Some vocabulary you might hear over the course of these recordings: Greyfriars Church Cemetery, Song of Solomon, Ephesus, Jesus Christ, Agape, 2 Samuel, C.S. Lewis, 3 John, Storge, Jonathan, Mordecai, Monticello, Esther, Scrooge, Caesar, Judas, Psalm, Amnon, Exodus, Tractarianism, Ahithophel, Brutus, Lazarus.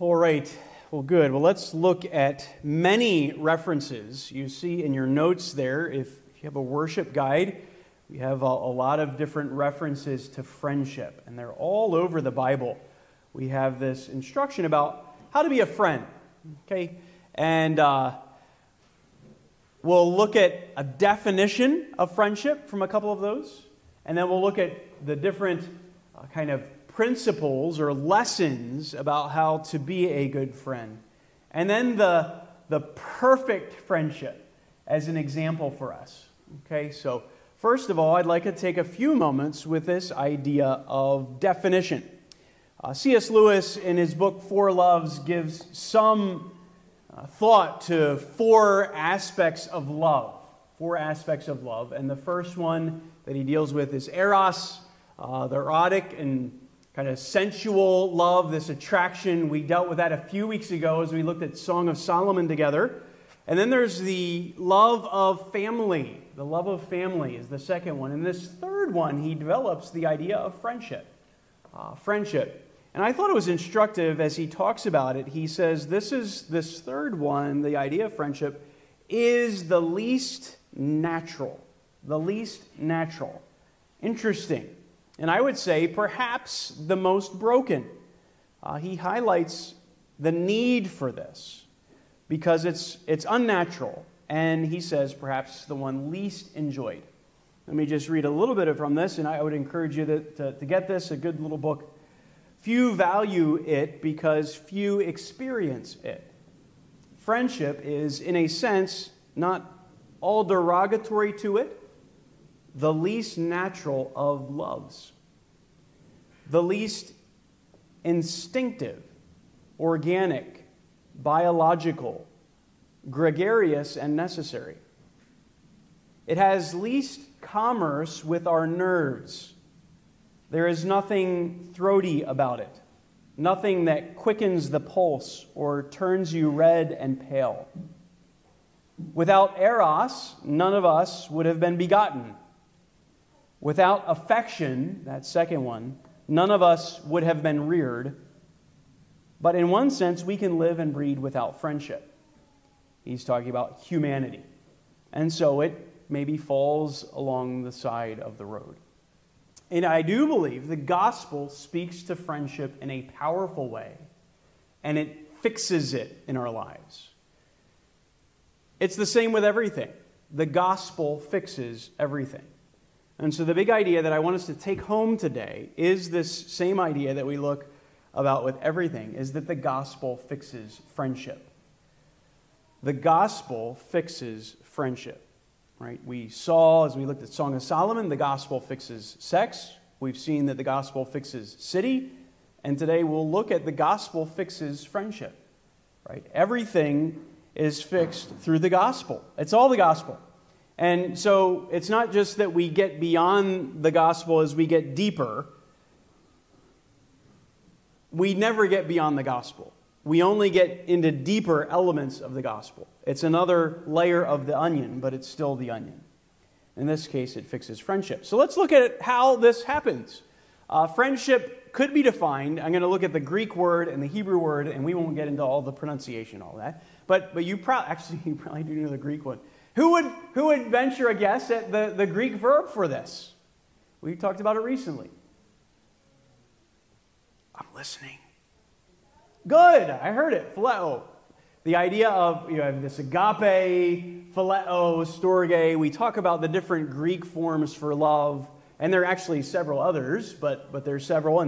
All right. Well, good. Well, let's look at many references you see in your notes there. If you have a worship guide, we have a lot of different references to friendship, and they're all over the Bible. We have this instruction about how to be a friend, okay? And we'll look at a definition of friendship from a couple of those, and then we'll look at the different kind of principles or lessons about how to be a good friend. And then the perfect friendship as an example for us. Okay, so first of all, I'd like to take a few moments with this idea of definition. C.S. Lewis, in his book Four Loves, gives some thought to four aspects of love. Four aspects of love. And the first one that he deals with is eros, the erotic and kind of sensual love, this attraction. We dealt with that a few weeks ago as we looked at Song of Solomon together. And then there's the love of family. The love of family is the second one. And this third one, he develops the idea of friendship. And I thought it was instructive as he talks about it. He says this third one, the idea of friendship, is the least natural. The least natural. Interesting. And I would say perhaps the most broken. He highlights the need for this because it's unnatural. And he says perhaps the one least enjoyed. Let me just read a little bit from this, and I would encourage you to get this, a good little book. Few value it because few experience it. Friendship is, in a sense, not all derogatory to it, the least natural of loves, the least instinctive, organic, biological, gregarious, and necessary. It has least commerce with our nerves. There is nothing throaty about it, nothing that quickens the pulse or turns you red and pale. Without eros, none of us would have been begotten. Without affection, that second one, none of us would have been reared. But in one sense, we can live and breed without friendship. He's talking about humanity. And so it maybe falls along the side of the road. And I do believe the gospel speaks to friendship in a powerful way, and it fixes it in our lives. It's the same with everything. The gospel fixes everything. And so the big idea that I want us to take home today is this same idea that we look about with everything, is that the gospel fixes friendship. The gospel fixes friendship, right? We saw, as we looked at Song of Solomon, the gospel fixes sex. We've seen that the gospel fixes city. And today we'll look at the gospel fixes friendship, right? Everything is fixed through the gospel. It's all the gospel. And so it's not just that we get beyond the gospel as we get deeper. We never get beyond the gospel. We only get into deeper elements of the gospel. It's another layer of the onion, but it's still the onion. In this case, it fixes friendship. So let's look at how this happens. Friendship could be defined. I'm going to look at the Greek word and the Hebrew word, and we won't get into all the pronunciation, all that. But you probably do know the Greek one. Who would venture a guess at the Greek verb for this? We talked about it recently. I'm listening. Good. I heard it. Phileo. The idea of, you know, this agape, phileo, storge. We talk about the different Greek forms for love, and there are actually several others, but there's several.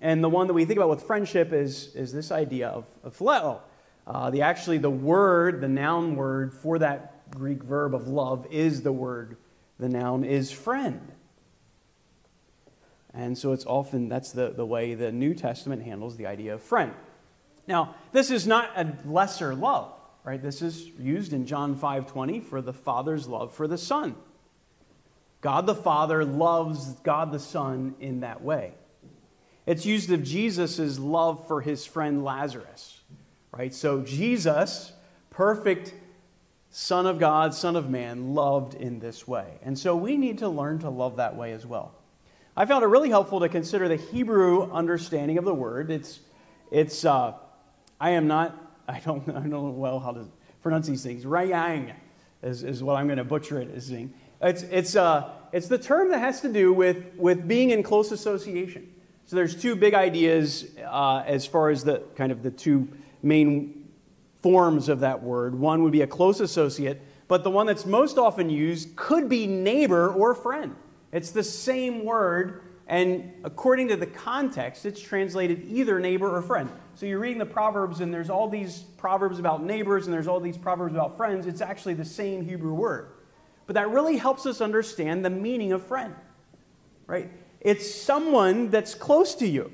And the one that we think about with friendship is this idea of phileo. The word, the noun word for that Greek verb of love is the word, the noun is friend. And so it's often, that's the way the New Testament handles the idea of friend. Now, this is not a lesser love, right? This is used in John 5:20 for the Father's love for the Son. God the Father loves God the Son in that way. It's used of Jesus' love for his friend Lazarus, right? So Jesus, perfect Son of God, Son of Man, loved in this way. And so we need to learn to love that way as well. I found it really helpful to consider the Hebrew understanding of the word. It's I am not, I don't know well how to pronounce these things. Rayang is what I'm going to butcher it as saying. It's the term that has to do with being in close association. So there's two big ideas as far as the kind of the two main forms of that word. One would be a close associate, but the one that's most often used could be neighbor or friend. It's the same word, and according to the context, it's translated either neighbor or friend. So you're reading the Proverbs, and there's all these Proverbs about neighbors, and there's all these Proverbs about friends. It's actually the same Hebrew word. But that really helps us understand the meaning of friend, right? It's someone that's close to you,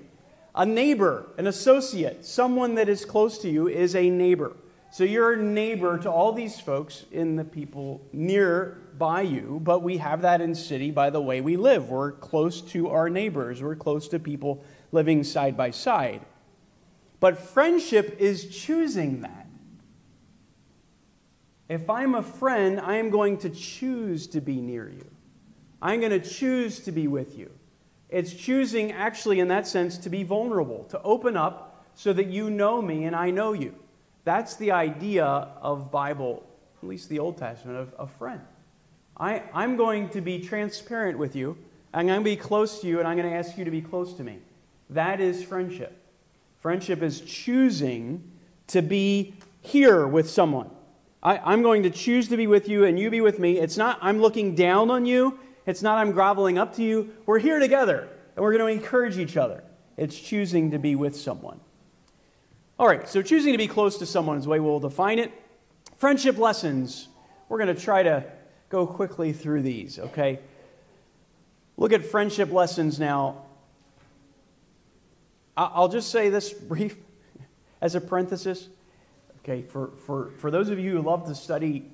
a neighbor, an associate. Someone that is close to you is a neighbor. So you're a neighbor to all these folks in the people nearby you, but we have that in city by the way we live. We're close to our neighbors. We're close to people living side by side. But friendship is choosing that. If I'm a friend, I am going to choose to be near you. I'm going to choose to be with you. It's choosing, actually, in that sense, to be vulnerable, to open up so that you know me and I know you. That's the idea of Bible, at least the Old Testament, of a friend. I'm going to be transparent with you. I'm going to be close to you, and I'm going to ask you to be close to me. That is friendship. Friendship is choosing to be here with someone. I'm going to choose to be with you, and you be with me. It's not I'm looking down on you. It's not I'm groveling up to you. We're here together, and we're going to encourage each other. It's choosing to be with someone. All right, so choosing to be close to someone is the way we'll define it. Friendship lessons. We're going to try to go quickly through these, okay? Look at friendship lessons now. I'll just say this brief as a parenthesis. Okay, for those of you who love to study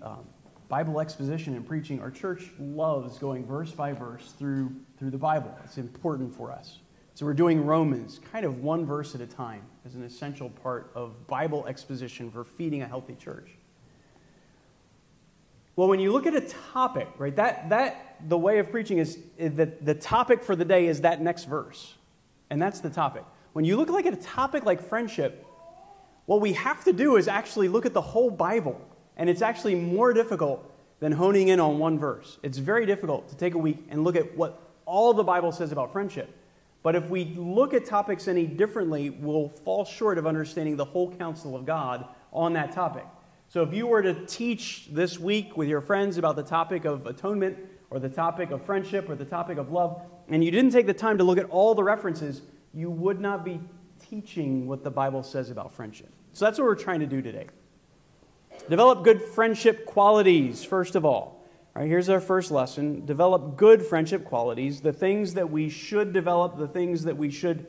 Bible exposition and preaching, our church loves going verse by verse through the Bible. It's important for us. So we're doing Romans, kind of one verse at a time, as an essential part of Bible exposition for feeding a healthy church. Well, when you look at a topic, right, that the way of preaching is that the topic for the day is that next verse, and that's the topic. When you look at a topic like friendship, what we have to do is actually look at the whole Bible. And it's actually more difficult than honing in on one verse. It's very difficult to take a week and look at what all the Bible says about friendship. But if we look at topics any differently, we'll fall short of understanding the whole counsel of God on that topic. So if you were to teach this week with your friends about the topic of atonement, or the topic of friendship, or the topic of love, and you didn't take the time to look at all the references, you would not be teaching what the Bible says about friendship. So that's what we're trying to do today. Develop good friendship qualities, first of all. All right, here's our first lesson. Develop good friendship qualities, the things that we should develop, the things that we should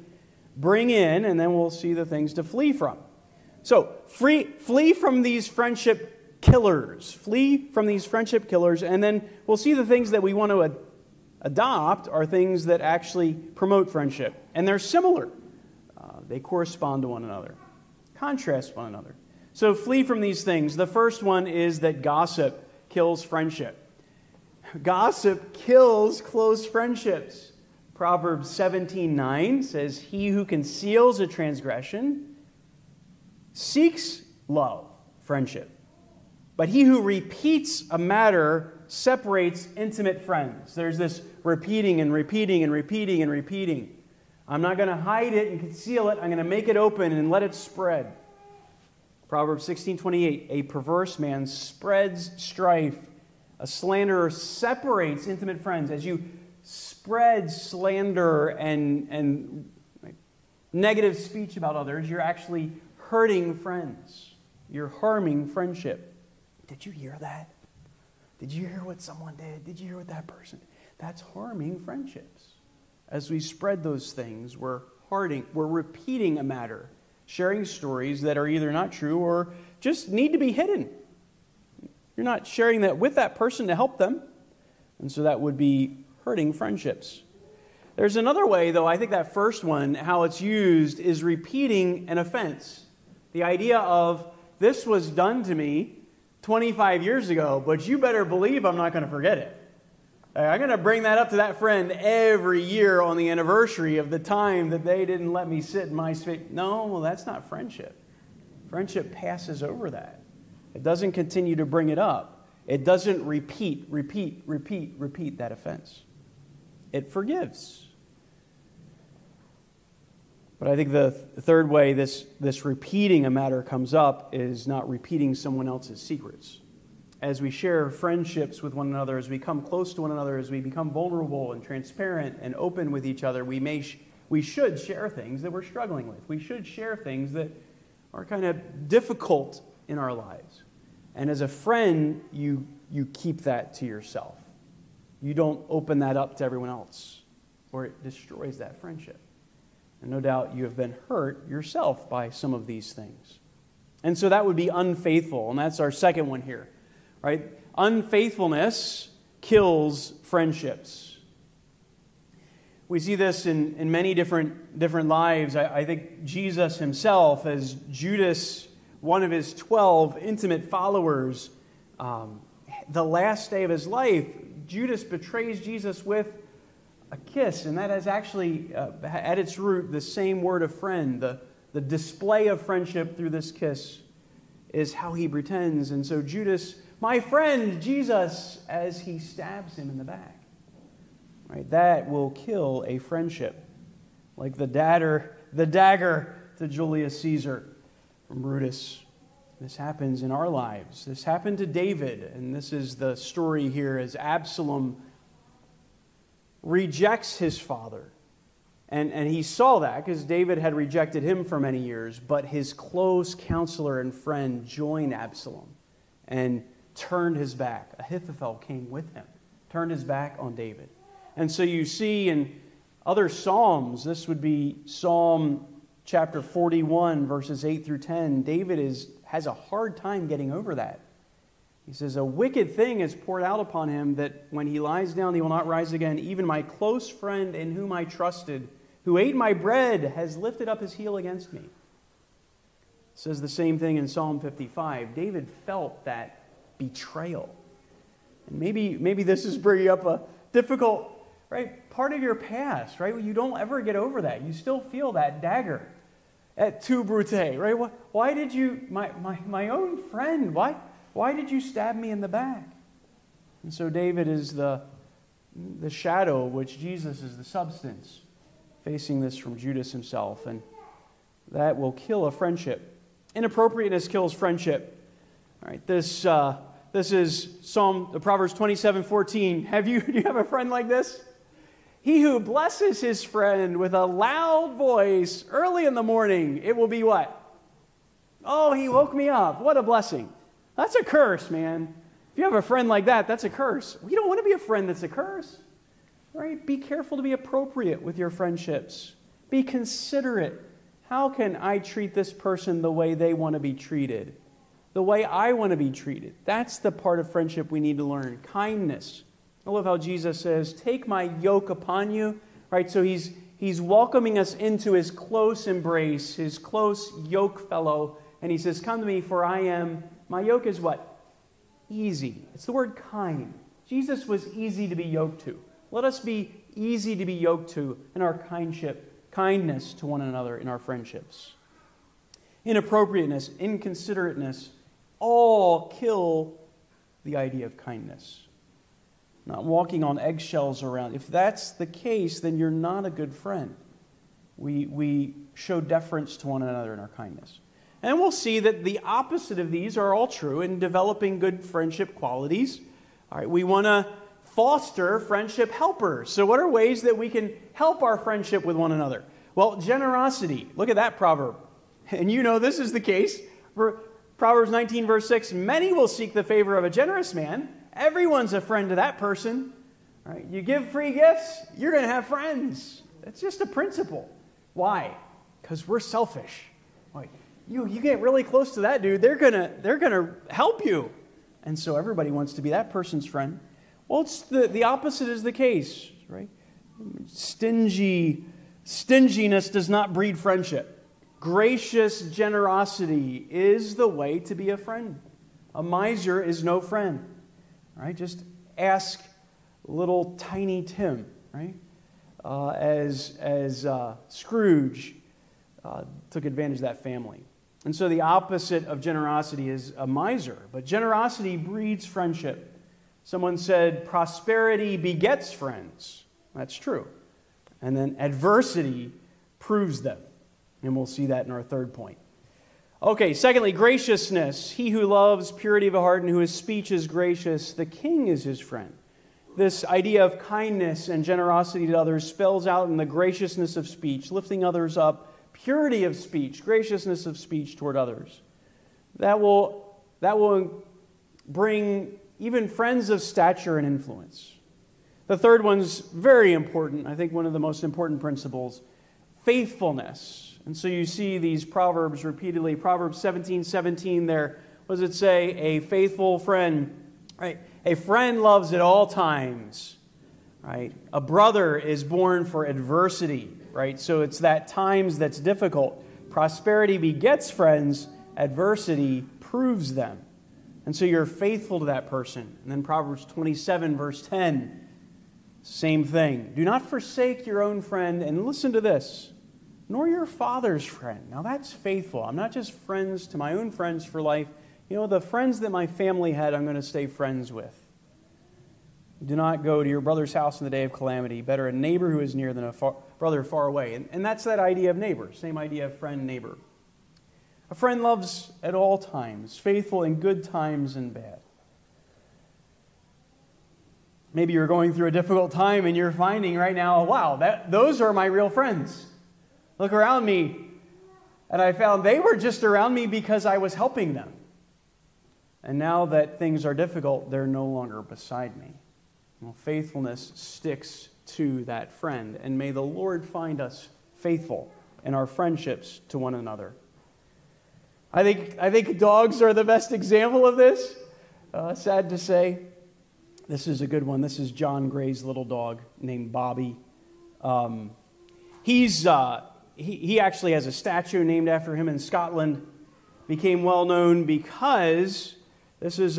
bring in, and then we'll see the things to flee from. So, flee from these friendship killers. Flee from these friendship killers, and then we'll see the things that we want to adopt are things that actually promote friendship. And they're similar. They correspond to one another, contrast one another. So flee from these things. The first one is that gossip kills friendship. Gossip kills close friendships. Proverbs 17:9 says, "He who conceals a transgression seeks love, friendship. But he who repeats a matter separates intimate friends." There's this repeating and repeating and repeating and repeating. I'm not going to hide it and conceal it. I'm going to make it open and let it spread. Proverbs 16:28, "A perverse man spreads strife. A slanderer separates intimate friends." As you spread slander and negative speech about others, you're actually hurting friends. You're harming friendship. Did you hear that? Did you hear what someone did? Did you hear what that person did? That's harming friendships. As we spread those things, we're repeating a matter, sharing stories that are either not true or just need to be hidden. You're not sharing that with that person to help them, and so that would be hurting friendships. There's another way, though. I think that first one, how it's used, is repeating an offense. The idea of, this was done to me 25 years ago, but you better believe I'm not going to forget it. I'm going to bring that up to that friend every year on the anniversary of the time that they didn't let me sit in my space. No, well, that's not friendship. Friendship passes over that. It doesn't continue to bring it up. It doesn't repeat that offense. It forgives. But I think the third way this repeating a matter comes up is not repeating someone else's secrets. As we share friendships with one another, as we come close to one another, as we become vulnerable and transparent and open with each other, we should share things that we're struggling with. We should share things that are kind of difficult in our lives. And as a friend, you keep that to yourself. You don't open that up to everyone else, or it destroys that friendship. And no doubt you have been hurt yourself by some of these things. And so that would be unfaithful, and that's our second one here. Right? Unfaithfulness kills friendships. We see this in many different lives. I think Jesus himself, as Judas, one of his 12 intimate followers, the last day of his life, Judas betrays Jesus with a kiss, and that is actually, at its root, the same word of friend. The display of friendship through this kiss is how he pretends. And so Judas, my friend, Jesus, as he stabs him in the back. Right, that will kill a friendship, like the dagger to Julius Caesar from Brutus. This happens in our lives. This happened to David, and this is the story here as Absalom rejects his father. And he saw that because David had rejected him for many years, but his close counselor and friend joined Absalom and turned his back. Ahithophel came with him, turned his back on David. And so you see in other Psalms, this would be Psalm chapter 41, verses 8 through 10, David has a hard time getting over that. He says, a wicked thing is poured out upon him, that when he lies down, he will not rise again. Even my close friend in whom I trusted, who ate my bread, has lifted up his heel against me. It says the same thing in Psalm 55. David felt that betrayal. And maybe this is bringing up a difficult, right, part of your past, right? You don't ever get over that. You still feel that dagger at Tu Brute, right? Why did you, my own friend, why did you stab me in the back? And so David is the shadow, which Jesus is the substance, facing this from Judas himself, and that will kill a friendship. Inappropriateness kills friendship. All right, this is Proverbs 27:14. Do you have a friend like this? He who blesses his friend with a loud voice early in the morning, it will be what? Oh, he woke me up. What a blessing. That's a curse, man. If you have a friend like that, that's a curse. We don't want to be a friend that's a curse. Right? Be careful to be appropriate with your friendships. Be considerate. How can I treat this person the way they want to be treated? The way I want to be treated. That's the part of friendship we need to learn. Kindness. I love how Jesus says, take my yoke upon you. Right? So he's welcoming us into his close embrace, his close yoke fellow. And he says, come to me, for I am... My yoke is what? Easy. It's the word kind. Jesus was easy to be yoked to. Let us be easy to be yoked to in our kindness to one another in our friendships. Inappropriateness, inconsiderateness, all kill the idea of kindness. Not walking on eggshells around. If that's the case, then you're not a good friend. We show deference to one another in our kindness. And we'll see that the opposite of these are all true in developing good friendship qualities. All right, we want to foster friendship helpers. So what are ways that we can help our friendship with one another? Well, generosity. Look at that proverb. And you know this is the case. Proverbs 19, verse 6, many will seek the favor of a generous man. Everyone's a friend to that person. All right, you give free gifts, you're going to have friends. That's just a principle. Why? Because we're selfish. Why? You get really close to that dude, they're gonna help you. And so everybody wants to be that person's friend. Well, it's the opposite is the case, right? Stinginess does not breed friendship. Gracious generosity is the way to be a friend. A miser is no friend, right? Just ask little tiny Tim, right? As Scrooge took advantage of that family. And so the opposite of generosity is a miser. But generosity breeds friendship. Someone said, prosperity begets friends. That's true. And then adversity proves them. And we'll see that in our third point. Okay, secondly, graciousness. He who loves purity of heart and who his speech is gracious, the king is his friend. This idea of kindness and generosity to others spells out in the graciousness of speech, lifting others up, purity of speech, graciousness of speech toward others. That will bring even friends of stature and influence. The third one's very important. I think one of the most important principles, faithfulness. And so you see these proverbs repeatedly. Proverbs 17:17 there. What does it say? A faithful friend, right? A friend loves at all times, right? A brother is born for adversity, right? So it's that times that's difficult. Prosperity begets friends. Adversity proves them. And so you're faithful to that person. And then Proverbs 27, verse 10, same thing. Do not forsake your own friend, and listen to this, nor your father's friend. Now that's faithful. I'm not just friends to my own friends for life. You know, the friends that my family had, I'm going to stay friends with. Do not go to your brother's house in the day of calamity. Better a neighbor who is near than a brother far away. And that's that idea of neighbor. Same idea of friend, neighbor. A friend loves at all times, faithful in good times and bad. Maybe you're going through a difficult time and you're finding right now, wow, those are my real friends. Look around me. And I found they were just around me because I was helping them. And now that things are difficult, they're no longer beside me. Well, faithfulness sticks to that friend. And may the Lord find us faithful in our friendships to one another. I think dogs are the best example of this. Sad to say. This is a good one. This is John Gray's little dog named Bobby. He actually has a statue named after him in Scotland. Became well known because this is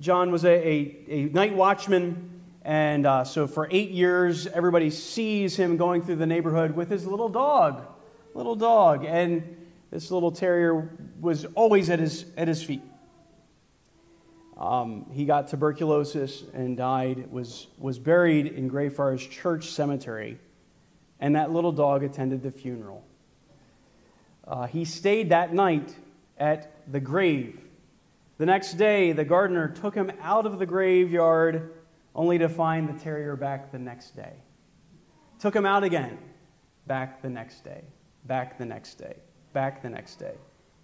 John was a night watchman, and so for 8 years everybody sees him going through the neighborhood with his little dog, and this little terrier was always at his feet. He got tuberculosis and died. Was buried in Greyfriars Church Cemetery, and that little dog attended the funeral. He stayed that night at the grave. The next day, the gardener took him out of the graveyard only to find the terrier back the next day. Took him out again, back the next day, back the next day, back the next day.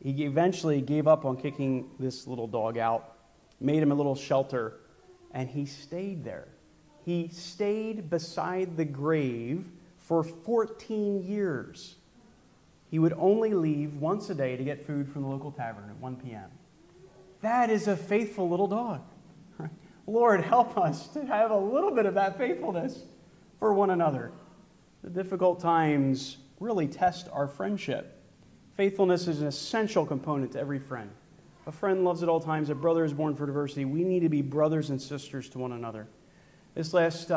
He eventually gave up on kicking this little dog out, made him a little shelter, and he stayed there. He stayed beside the grave for 14 years. He would only leave once a day to get food from the local tavern at 1 p.m. That is a faithful little dog. Lord, help us to have a little bit of that faithfulness for one another. The difficult times really test our friendship. Faithfulness is an essential component to every friend. A friend loves at all times. A brother is born for adversity. We need to be brothers and sisters to one another. This last,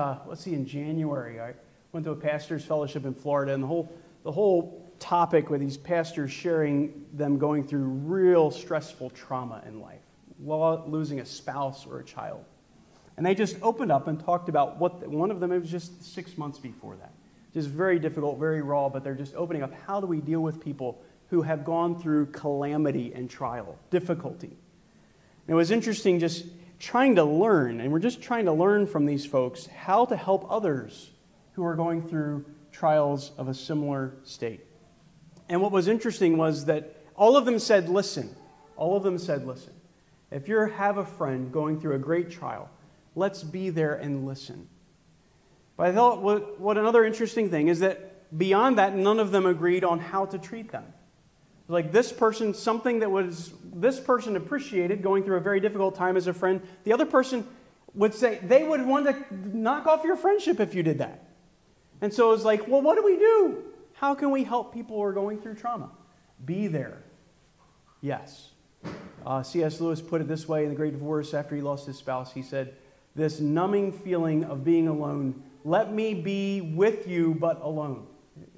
in January, I went to a pastor's fellowship in Florida, and the whole topic with these pastors sharing them going through real stressful trauma in life, losing a spouse or a child. And they just opened up and talked about one of them, it was just 6 months before that. Just very difficult, very raw, but they're just opening up, how do we deal with people who have gone through calamity and trial, difficulty? And it was interesting just trying to learn, and we're just trying to learn from these folks how to help others who are going through trials of a similar state. And what was interesting was that all of them said, listen. All of them said, listen. If you have a friend going through a great trial, let's be there and listen. But I thought what another interesting thing is that beyond that, none of them agreed on how to treat them. Like this person, something that was this person appreciated going through a very difficult time as a friend, the other person would say they would want to knock off your friendship if you did that. And so it was like, well, what do we do? How can we help people who are going through trauma? Be there. Yes. C.S. Lewis put it this way in The Great Divorce after he lost his spouse. He said, this numbing feeling of being alone, let me be with you but alone.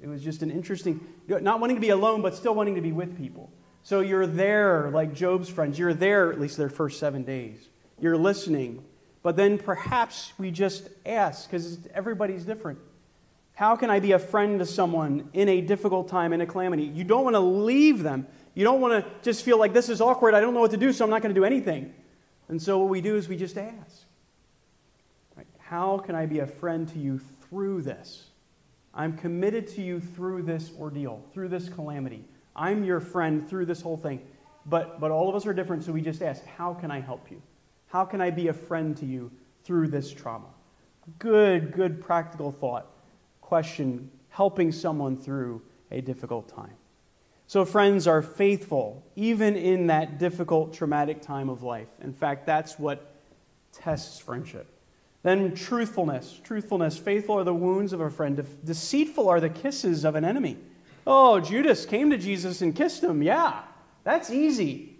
It was just an interesting, not wanting to be alone but still wanting to be with people. So you're there, like Job's friends. You're there at least their first 7 days. You're listening. But then perhaps we just ask, because everybody's different. How can I be a friend to someone in a difficult time, in a calamity? You don't want to leave them. You don't want to just feel like this is awkward. I don't know what to do, so I'm not going to do anything. And so what we do is we just ask. Right? How can I be a friend to you through this? I'm committed to you through this ordeal, through this calamity. I'm your friend through this whole thing. But all of us are different, so we just ask, how can I help you? How can I be a friend to you through this trauma? Good practical thought. Question, helping someone through a difficult time. So friends are faithful, even in that difficult, traumatic time of life. In fact, that's what tests friendship. Then truthfulness. Faithful are the wounds of a friend. Deceitful are the kisses of an enemy. Oh, Judas came to Jesus and kissed him. Yeah, that's easy.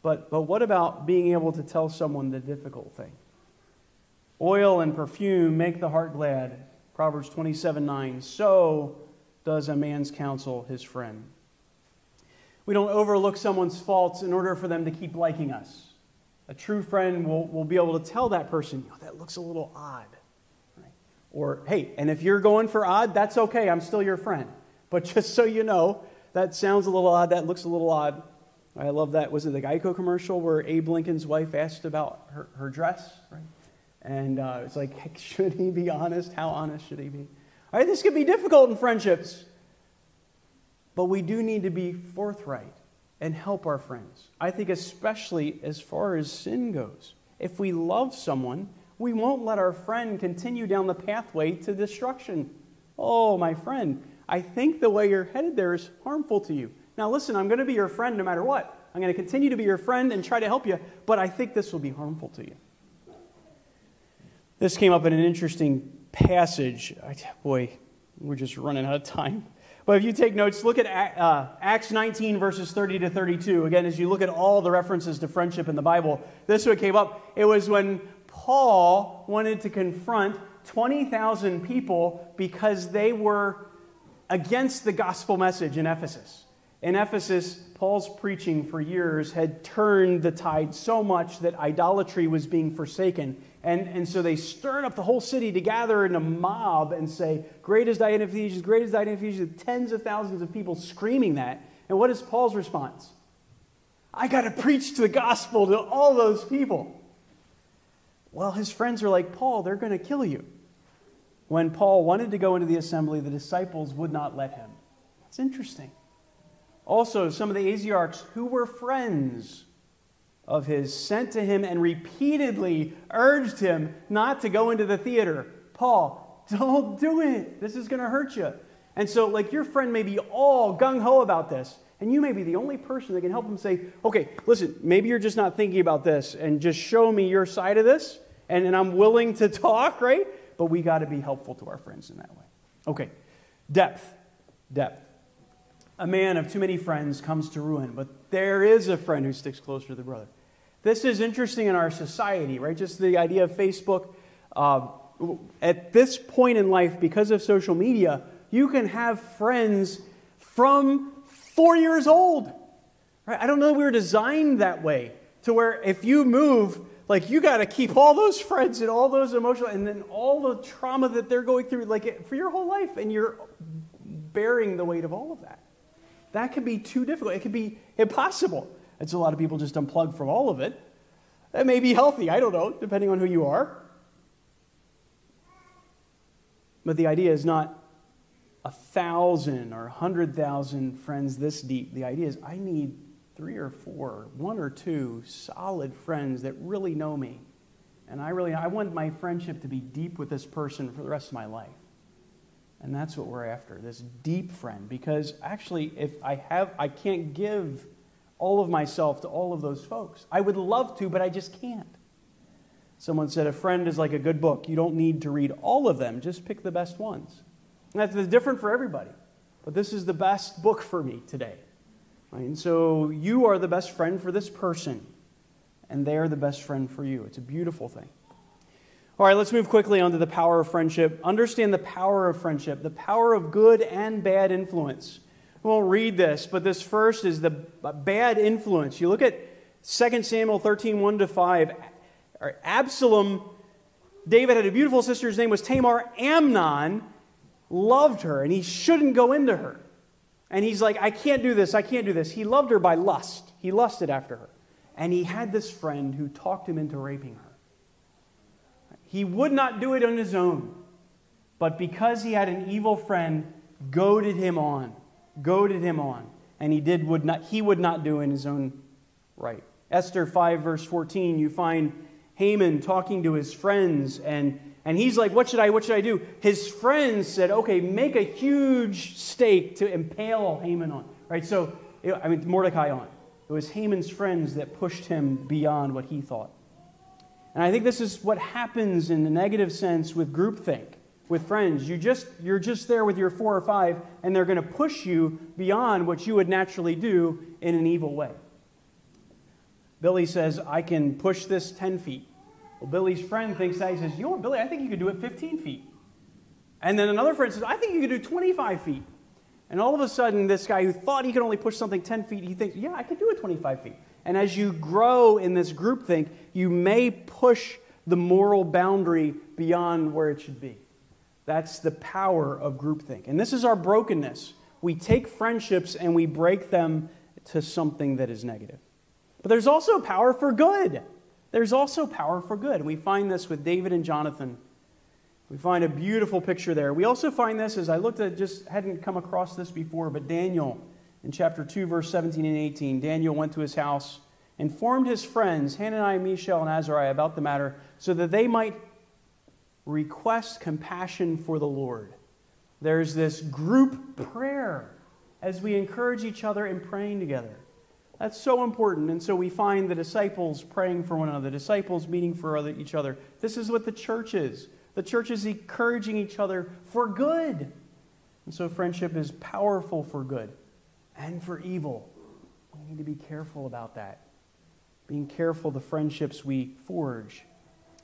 But what about being able to tell someone the difficult thing? Oil and perfume make the heart glad. Proverbs 27:9, so does a man's counsel his friend. We don't overlook someone's faults in order for them to keep liking us. A true friend will be able to tell that person, oh, that looks a little odd. Right? Or, hey, and if you're going for odd, that's okay, I'm still your friend. But just so you know, that sounds a little odd, that looks a little odd. I love that. Was it the Geico commercial where Abe Lincoln's wife asked about her dress? Right? And it's like, should he be honest? How honest should he be? All right, this could be difficult in friendships. But we do need to be forthright and help our friends. I think especially as far as sin goes. If we love someone, we won't let our friend continue down the pathway to destruction. Oh, my friend, I think the way you're headed there is harmful to you. Now listen, I'm going to be your friend no matter what. I'm going to continue to be your friend and try to help you, but I think this will be harmful to you. This came up in an interesting passage. Boy, we're just running out of time. But if you take notes, look at Acts 19, verses 30 to 32. Again, as you look at all the references to friendship in the Bible, this is what came up. It was when Paul wanted to confront 20,000 people because they were against the gospel message in Ephesus. In Ephesus, Paul's preaching for years had turned the tide so much that idolatry was being forsaken. And so they stirred up the whole city to gather in a mob and say, great is Diana, great is Diana, tens of thousands of people screaming that. And what is Paul's response? I got to preach the gospel to all those people. Well, his friends are like, Paul, they're going to kill you. When Paul wanted to go into the assembly, the disciples would not let him. That's interesting. Also, some of the Asiarchs who were friends of his sent to him and repeatedly urged him not to go into the theater. Paul, don't do it. This is going to hurt you. And so, like, your friend may be all gung-ho about this, and you may be the only person that can help him say, okay, listen, maybe you're just not thinking about this, and just show me your side of this, and I'm willing to talk, right? But we got to be helpful to our friends in that way. Okay, depth. A man of too many friends comes to ruin, but there is a friend who sticks closer to the brother. This is interesting in our society, right? Just the idea of Facebook. At this point in life, because of social media, you can have friends from 4 years old. Right? I don't know that we were designed that way, to where if you move, like, you got to keep all those friends and all those emotional, and then all the trauma that they're going through, like, for your whole life, and you're bearing the weight of all of that. That could be too difficult. It could be impossible. It's a lot of people just unplug from all of it. That may be healthy. I don't know, depending on who you are. But the idea is not 1,000 or 100,000 friends this deep. The idea is I need 3 or 4, 1 or 2 solid friends that really know me. And I want my friendship to be deep with this person for the rest of my life. And that's what we're after, this deep friend. Because actually, if I can't give all of myself to all of those folks. I would love to, but I just can't. Someone said a friend is like a good book. You don't need to read all of them. Just pick the best ones. And that's different for everybody. But this is the best book for me today. Right? And so you are the best friend for this person. And they are the best friend for you. It's a beautiful thing. All right, let's move quickly on to the power of friendship. Understand the power of friendship, the power of good and bad influence. won't read this, but this first is the bad influence. You look at 2 Samuel 13, 1-5. Absalom, David had a beautiful sister, his name was Tamar. Amnon loved her, and he shouldn't go into her. And he's like, I can't do this, I can't do this. He loved her by lust. He lusted after her. And he had this friend who talked him into raping her. He would not do it on his own, but because he had an evil friend, goaded him on, and he would not do in his own right. Esther 5, verse 14, you find Haman talking to his friends, and he's like, what should I do? His friends said, okay, make a huge stake to impale Haman on, right? So, Mordecai on. It was Haman's friends that pushed him beyond what he thought. And I think this is what happens in the negative sense with groupthink, with friends. You're just there with your four or five, and they're going to push you beyond what you would naturally do in an evil way. Billy says, I can push this 10 feet. Well, Billy's friend thinks that. He says, you know what, Billy, I think you could do it 15 feet. And then another friend says, I think you could do 25 feet. And all of a sudden, this guy who thought he could only push something 10 feet, he thinks, yeah, I could do it 25 feet. And as you grow in this groupthink, you may push the moral boundary beyond where it should be. That's the power of groupthink. And this is our brokenness. We take friendships and we break them to something that is negative. But there's also power for good. There's also power for good. We find this with David and Jonathan. We find a beautiful picture there. We also find this, as I looked at, just hadn't come across this before, but Daniel in chapter 2, verse 17 and 18. Daniel went to his house, informed his friends, Hananiah, Mishael, and Azariah, about the matter, so that they might request compassion for the Lord. There's this group prayer as we encourage each other in praying together. That's so important, and so we find the disciples praying for one another, disciples meeting for each other. This is what the church is. The church is encouraging each other for good. And so friendship is powerful for good and for evil. We need to be careful about that, being careful the friendships we forge.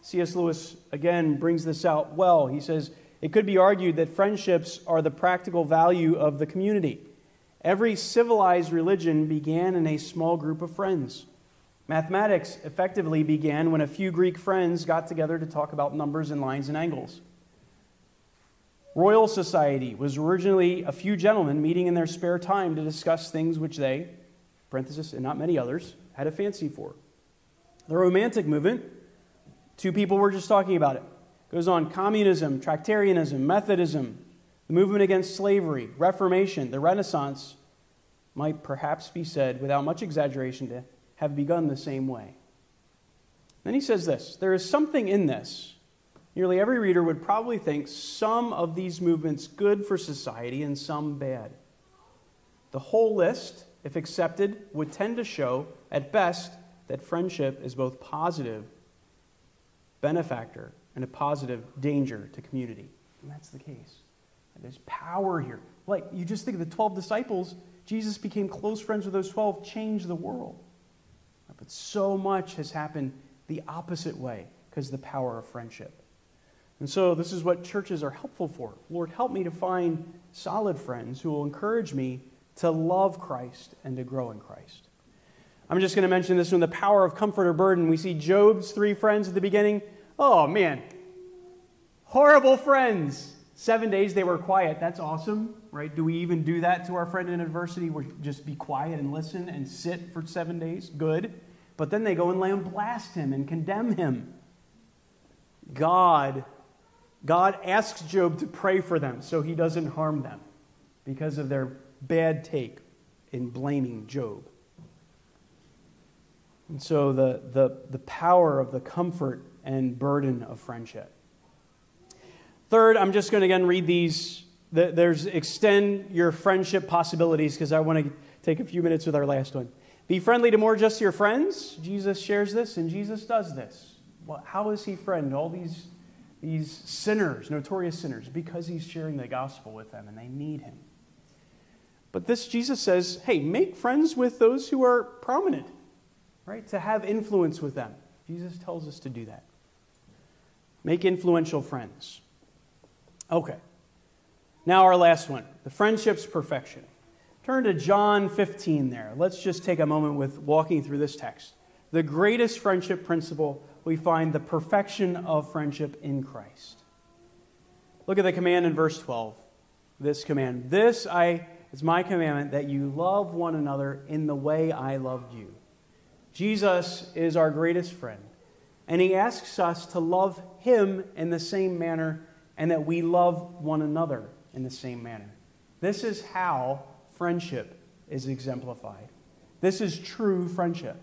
C.S. Lewis, again, brings this out well. He says, it could be argued that friendships are the practical value of the community. Every civilized religion began in a small group of friends. Mathematics effectively began when a few Greek friends got together to talk about numbers and lines and angles. Royal society was originally a few gentlemen meeting in their spare time to discuss things which they, parenthesis, and not many others, had a fancy for. The Romantic movement, two people were just talking about it. Goes on, communism, Tractarianism, Methodism, the movement against slavery, Reformation, the Renaissance might perhaps be said, without much exaggeration, to have begun the same way. Then he says this, there is something in this. Nearly every reader would probably think some of these movements good for society and some bad. The whole list, if accepted, would tend to show, at best, that friendship is both positive benefactor and a positive danger to community. And that's the case. There's power here. Like, you just think of the 12 disciples. Jesus became close friends with those 12, changed the world. But so much has happened the opposite way because of the power of friendship. And so this is what churches are helpful for. Lord, help me to find solid friends who will encourage me to love Christ and to grow in Christ. I'm just going to mention this one, the power of comfort or burden. We see Job's three friends at the beginning. Oh, man. Horrible friends. 7 days they were quiet. That's awesome, right? Do we even do that to our friend in adversity? We're just be quiet and listen and sit for 7 days? Good. But then they go and lambaste him and condemn him. God asks Job to pray for them so he doesn't harm them because of their bad take in blaming Job. And so the power of the comfort and burden of friendship. Third, I'm just going to again read these. There's extend your friendship possibilities because I want to take a few minutes with our last one. Be friendly to more just your friends. Jesus shares this and Jesus does this. Well, how is he friend? All these sinners, notorious sinners, because he's sharing the gospel with them and they need him. But this Jesus says, hey, make friends with those who are prominent, right? To have influence with them. Jesus tells us to do that. Make influential friends. Okay, now our last one, the friendship's perfection. Turn to John 15 there. Let's just take a moment with walking through this text. The greatest friendship principle, we find the perfection of friendship in Christ. Look at the command in verse 12. This command. It's my commandment that you love one another in the way I loved you. Jesus is our greatest friend, and he asks us to love him in the same manner and that we love one another in the same manner. This is how friendship is exemplified. This is true friendship.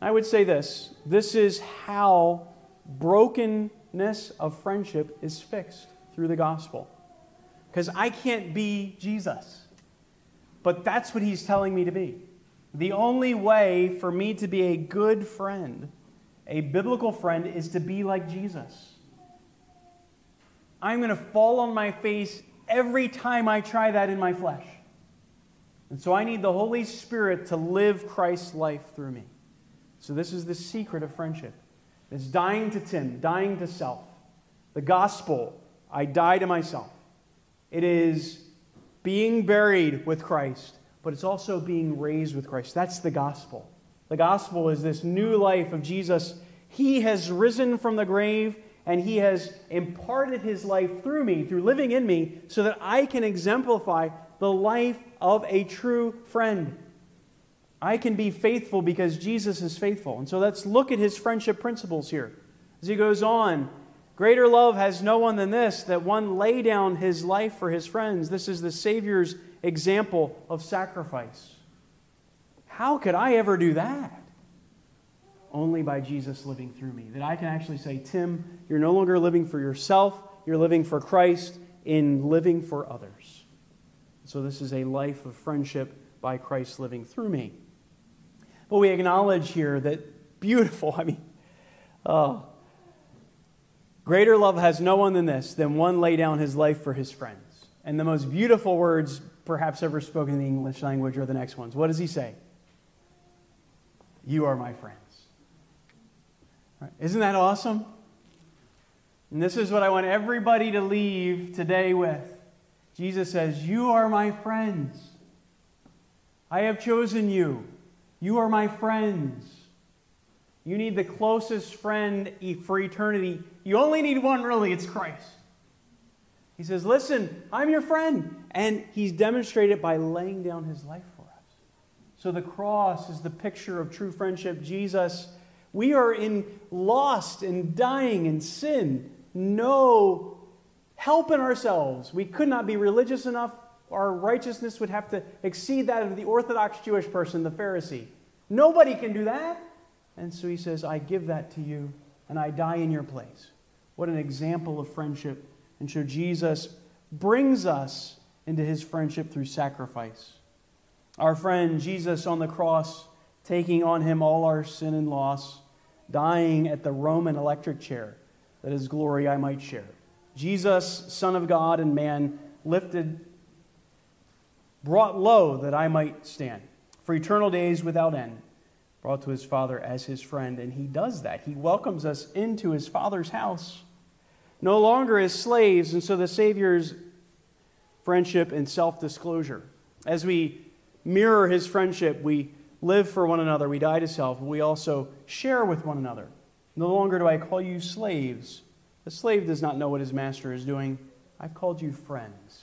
I would say this is how brokenness of friendship is fixed through the gospel. Because I can't be Jesus, but that's what he's telling me to be. The only way for me to be a good friend, a biblical friend, is to be like Jesus. I'm going to fall on my face every time I try that in my flesh. And so I need the Holy Spirit to live Christ's life through me. So this is the secret of friendship. It's dying to Tim, dying to self. The gospel, I die to myself. It is being buried with Christ, but it's also being raised with Christ. That's the gospel. The gospel is this new life of Jesus. He has risen from the grave, and he has imparted his life through me, through living in me, so that I can exemplify the life of a true friend. I can be faithful because Jesus is faithful. And so let's look at his friendship principles here. As he goes on, greater love has no one than this, that one lay down his life for his friends. This is the Savior's example of sacrifice. How could I ever do that? Only by Jesus living through me. That I can actually say, Tim, you're no longer living for yourself. You're living for Christ in living for others. So this is a life of friendship by Christ living through me. But we acknowledge here that beautiful, greater love has no one than this, than one lay down his life for his friends. And the most beautiful words perhaps ever spoken in the English language are the next ones. What does he say? You are my friends. Right? Isn't that awesome? And this is what I want everybody to leave today with. Jesus says, you are my friends. I have chosen you. You are my friends. You need the closest friend for eternity. You only need one, really. It's Christ. He says, listen, I'm your friend. And he's demonstrated by laying down his life for us. So the cross is the picture of true friendship. Jesus, we are lost and dying in sin. No help in ourselves. We could not be religious enough. Our righteousness would have to exceed that of the Orthodox Jewish person, the Pharisee. Nobody can do that. And so he says, I give that to you, and I die in your place. What an example of friendship. And so Jesus brings us into his friendship through sacrifice. Our friend Jesus on the cross, taking on him all our sin and loss, dying at the Roman electric chair, that his glory I might share. Jesus, Son of God and man, lifted, brought low that I might stand, for eternal days without end. Brought to his Father as his friend, and he does that. He welcomes us into his Father's house, no longer as slaves, and so the Savior's friendship and self-disclosure. As we mirror his friendship, we live for one another, we die to self, but we also share with one another. No longer do I call you slaves. The slave does not know what his master is doing. I've called you friends.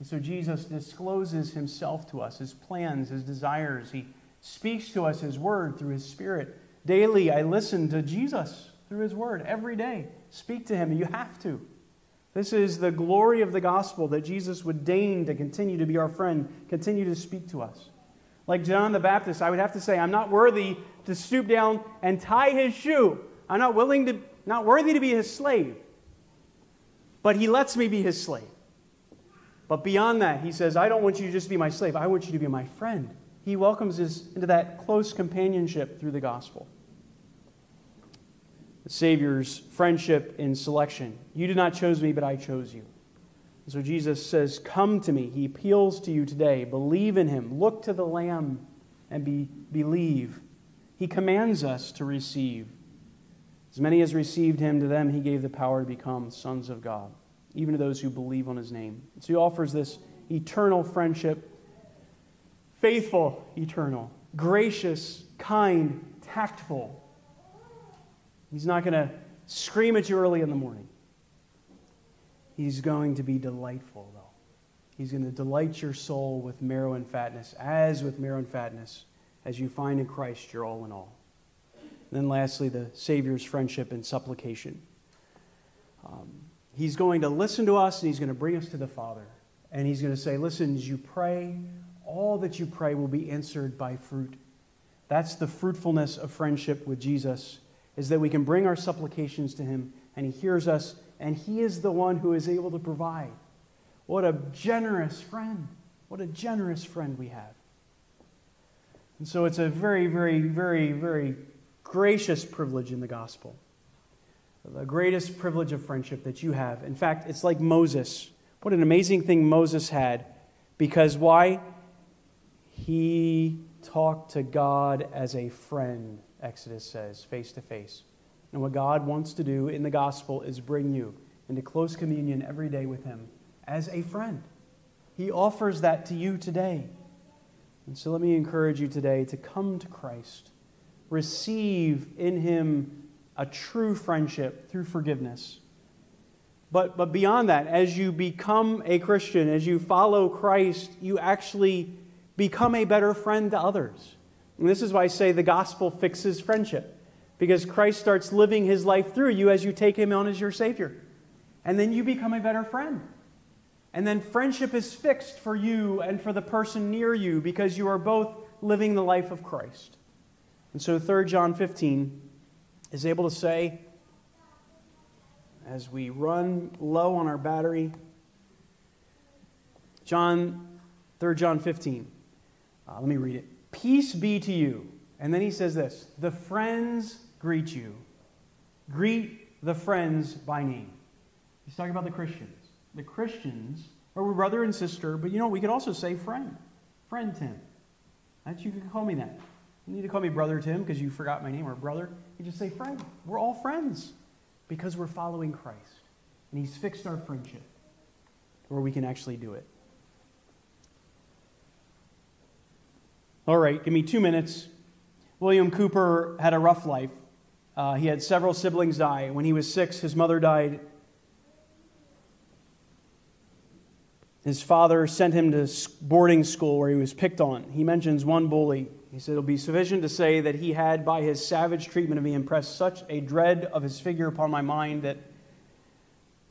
And so Jesus discloses himself to us, his plans, his desires. He speaks to us his word through his Spirit. Daily, I listen to Jesus through his word every day. Speak to him, and you have to. This is the glory of the gospel, that Jesus would deign to continue to be our friend, continue to speak to us. Like John the Baptist, I would have to say, I'm not worthy to stoop down and tie his shoe. I'm not worthy to be his slave. But he lets me be his slave. But beyond that, he says, I don't want you to just be my slave. I want you to be my friend. He welcomes us into that close companionship through the gospel. The Savior's friendship in selection. You did not choose me, but I chose you. And so Jesus says, come to me. He appeals to you today. Believe in him. Look to the Lamb and believe. He commands us to receive. As many as received him, to them he gave the power to become sons of God, even to those who believe on his name. And so he offers this eternal friendship faithful, eternal, gracious, kind, tactful. He's not going to scream at you early in the morning. He's going to be delightful, though. He's going to delight your soul with marrow and fatness, as with marrow and fatness, as you find in Christ your all in all. And then lastly, the Savior's friendship and supplication. He's going to listen to us, and he's going to bring us to the Father. And he's going to say, listen, as you pray, all that you pray will be answered by fruit. That's the fruitfulness of friendship with Jesus, is that we can bring our supplications to him, and he hears us, and he is the one who is able to provide. What a generous friend. What a generous friend we have. And so it's a very, very, very, very gracious privilege in the gospel. The greatest privilege of friendship that you have. In fact, it's like Moses. What an amazing thing Moses had. Because why? He talked to God as a friend, Exodus says, face to face. And what God wants to do in the gospel is bring you into close communion every day with him. As a friend. He offers that to you today. And so let me encourage you today to come to Christ. Receive in him a true friendship through forgiveness. But beyond that, as you become a Christian, as you follow Christ, you actually become a better friend to others. And this is why I say the gospel fixes friendship. Because Christ starts living his life through you as you take him on as your Savior. And then you become a better friend. And then friendship is fixed for you and for the person near you because you are both living the life of Christ. And so 3 John 15 is able to say, as we run low on our battery, 3 John 15, let me read it. Peace be to you. And then he says this, the friends greet you. Greet the friends by name. He's talking about the Christians. The Christians, or we're brother and sister, but you know, we could also say friend. Friend Tim. That you can call me that. You need to call me Brother Tim because you forgot my name, or brother. You just say friend. We're all friends because we're following Christ. And he's fixed our friendship where we can actually do it. All right, give me 2 minutes. William Cooper had a rough life. He had several siblings die. When he was 6, his mother died. His father sent him to boarding school where he was picked on. He mentions one bully. He said, it'll be sufficient to say that he had, by his savage treatment of me, impressed such a dread of his figure upon my mind that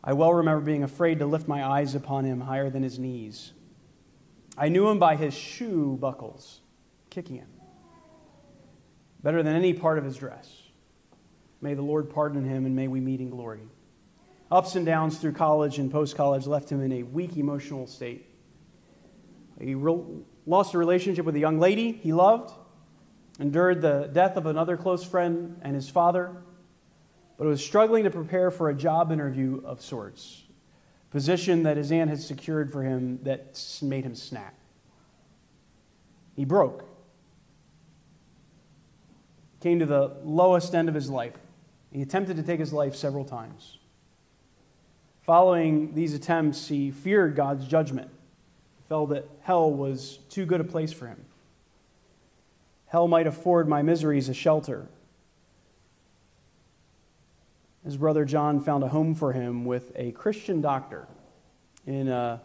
I well remember being afraid to lift my eyes upon him higher than his knees. I knew him by his shoe buckles, kicking him, better than any part of his dress. May the Lord pardon him, and may we meet in glory. Ups and downs through college and post-college left him in a weak emotional state. He lost a relationship with a young lady he loved, endured the death of another close friend and his father, but was struggling to prepare for a job interview of sorts, a position that his aunt had secured for him that made him snap. He broke. Came to the lowest end of his life. He attempted to take his life several times. Following these attempts, he feared God's judgment. He felt that hell was too good a place for him. Hell might afford my miseries a shelter. His brother John found a home for him with a Christian doctor in a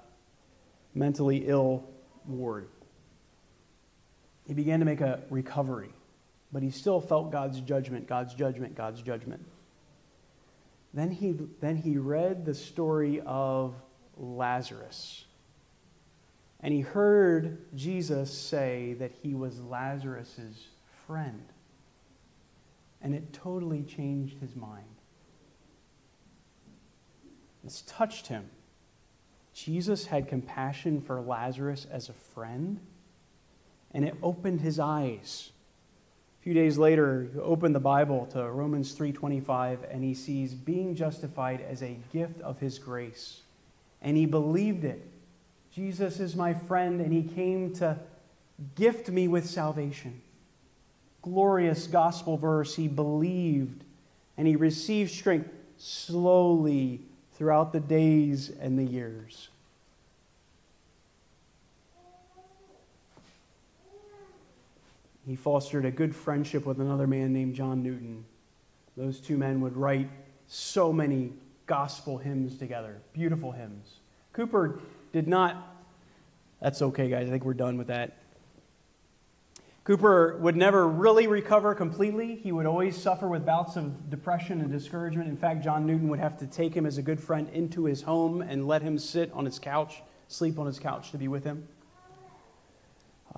mentally ill ward. He began to make a recovery, but he still felt God's judgment, God's judgment, God's judgment. Then he read the story of Lazarus. And he heard Jesus say that he was Lazarus's friend. And it totally changed his mind. It's touched him. Jesus had compassion for Lazarus as a friend, and it opened his eyes. A few days later, he opened the Bible to Romans 3:25, and he sees being justified as a gift of his grace. And he believed it. Jesus is my friend, and he came to gift me with salvation. Glorious gospel verse. He believed, and he received strength slowly throughout the days and the years. he fostered a good friendship with another man named John Newton. Those two men would write so many gospel hymns together, beautiful hymns. Cooper did not... That's okay, guys. I think we're done with that. Cooper would never really recover completely. He would always suffer with bouts of depression and discouragement. In fact, John Newton would have to take him as a good friend into his home and let him sit on his couch, sleep on his couch to be with him.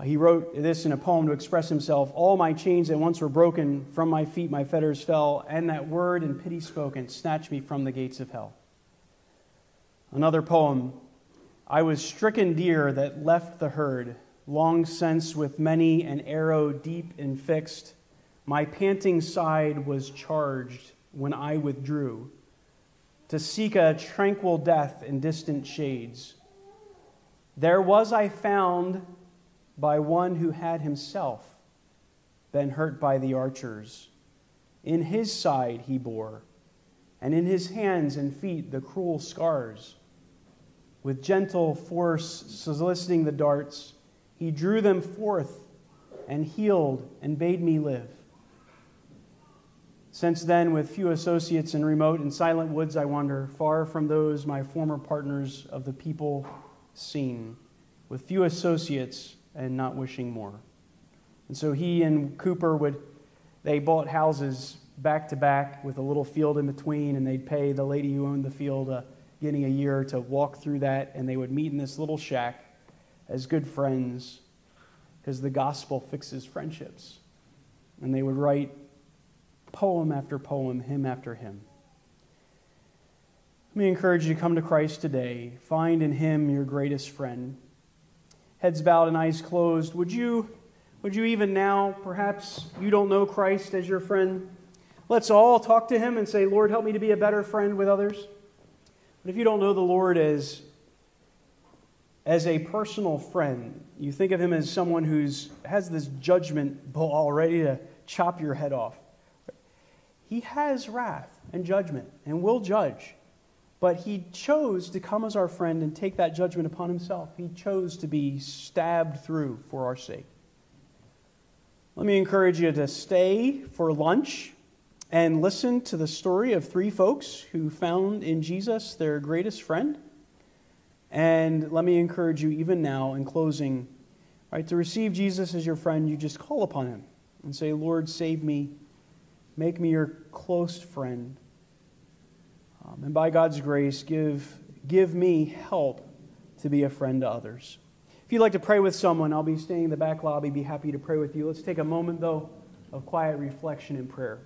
He wrote this in a poem to express himself. All my chains that once were broken, from my feet my fetters fell, and that word in pity spoken snatched me from the gates of hell. Another poem. I was stricken deer that left the herd, long since with many an arrow deep and fixed. My panting side was charged when I withdrew to seek a tranquil death in distant shades. There was I found by one who had himself been hurt by the archers. In his side he bore, and in his hands and feet the cruel scars. With gentle force soliciting the darts, he drew them forth and healed and bade me live. Since then, with few associates in remote and silent woods, I wander, far from those my former partners of the people seen, with few associates and not wishing more. And so he and Cooper they bought houses back to back with a little field in between, and they'd pay the lady who owned the field a year to walk through that, and they would meet in this little shack as good friends, because the gospel fixes friendships. And they would write poem after poem, hymn after hymn. Let me encourage you to come to Christ today. Find in Him your greatest friend. Heads bowed and eyes closed. Would you even now, perhaps you don't know Christ as your friend? Let's all talk to Him and say, Lord, help me to be a better friend with others. But if you don't know the Lord as a personal friend, you think of Him as someone who has this judgment ball ready to chop your head off. He has wrath and judgment and will judge. But He chose to come as our friend and take that judgment upon Himself. He chose to be stabbed through for our sake. Let me encourage you to stay for lunch and listen to the story of three folks who found in Jesus their greatest friend. And let me encourage you even now in closing, right, to receive Jesus as your friend, you just call upon Him and say, Lord, save me. Make me your close friend. And by God's grace, give me help to be a friend to others. If you'd like to pray with someone, I'll be staying in the back lobby. Be happy to pray with you. Let's take a moment, though, of quiet reflection and prayer.